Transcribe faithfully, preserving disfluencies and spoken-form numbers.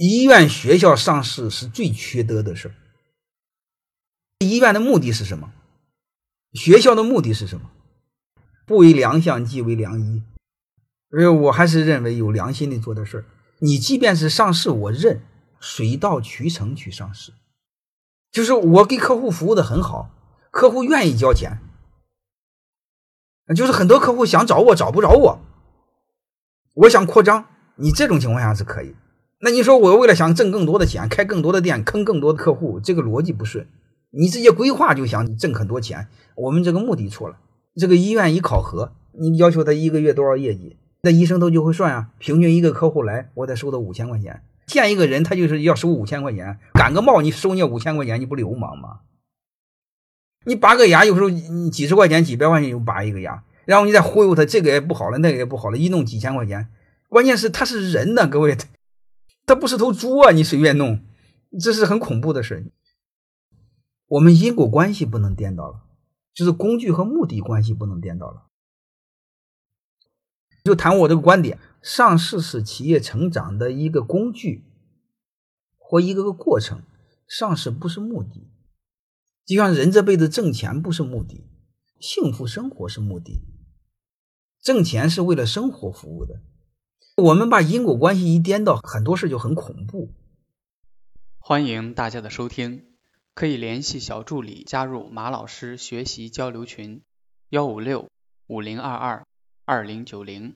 医院、学校上市是最缺德的事儿。医院的目的是什么？学校的目的是什么？不为良相，即为良医。所以我还是认为有良心的做的事儿，你即便是上市，我认，水到渠成去上市，就是我给客户服务的很好，客户愿意交钱，就是很多客户想找我找不着我，我想扩张，你这种情况下是可以。那你说我为了想挣更多的钱，开更多的店，坑更多的客户，这个逻辑不顺。你直接规划就想挣很多钱，我们这个目的错了。这个医院一考核，你要求他一个月多少业绩，那医生都就会算啊，平均一个客户来，我得收到五千块钱。见一个人他就是要收五千块钱，赶个冒你收你五千块钱，你不流氓吗？你拔个牙有时候你几十块钱几百块钱就拔一个牙，然后你再忽悠他，这个也不好了，那个也不好了，一弄几千块钱。关键是他是人呢，各位，他不是头猪啊，你随便弄，这是很恐怖的事。我们因果关系不能颠倒了，就是工具和目的关系不能颠倒了。就谈我这个观点，上市是企业成长的一个工具或一个个过程，上市不是目的。就像人这辈子挣钱不是目的，幸福生活是目的，挣钱是为了生活服务的。我们把因果关系一颠倒，很多事就很恐怖。欢迎大家的收听，可以联系小助理加入马老师学习交流群 一五六 五零二二 二零九零。